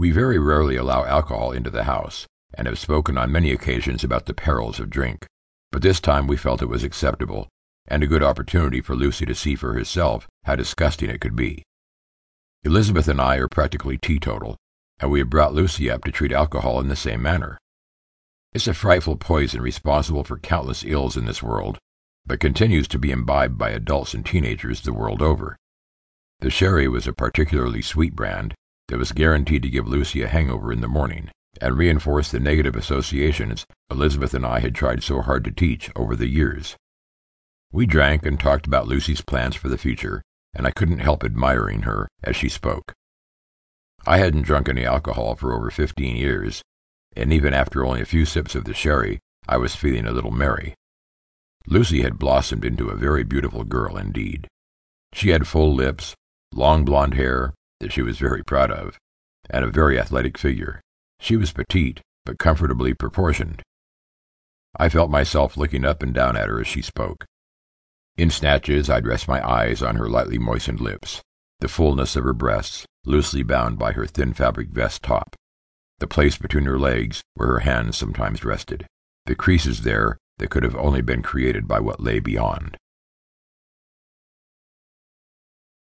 We very rarely allow alcohol into the house, and have spoken on many occasions about the perils of drink, but this time we felt it was acceptable, and a good opportunity for Lucy to see for herself how disgusting it could be. Elizabeth and I are practically teetotal, and we have brought Lucy up to treat alcohol in the same manner. It's a frightful poison responsible for countless ills in this world, but continues to be imbibed by adults and teenagers the world over. The sherry was a particularly sweet brand that was guaranteed to give Lucy a hangover in the morning, and reinforce the negative associations Elizabeth and I had tried so hard to teach over the years. We drank and talked about Lucy's plans for the future, and I couldn't help admiring her as she spoke. I hadn't drunk any alcohol for over 15 years, and even after only a few sips of the sherry, I was feeling a little merry. Lucy had blossomed into a very beautiful girl indeed. She had full lips, long blonde hair that she was very proud of, and a very athletic figure. She was petite, but comfortably proportioned. I felt myself looking up and down at her as she spoke. In snatches I rested my eyes on her lightly moistened lips, the fullness of her breasts, loosely bound by her thin fabric vest top, the place between her legs where her hands sometimes rested, the creases there that could have only been created by what lay beyond.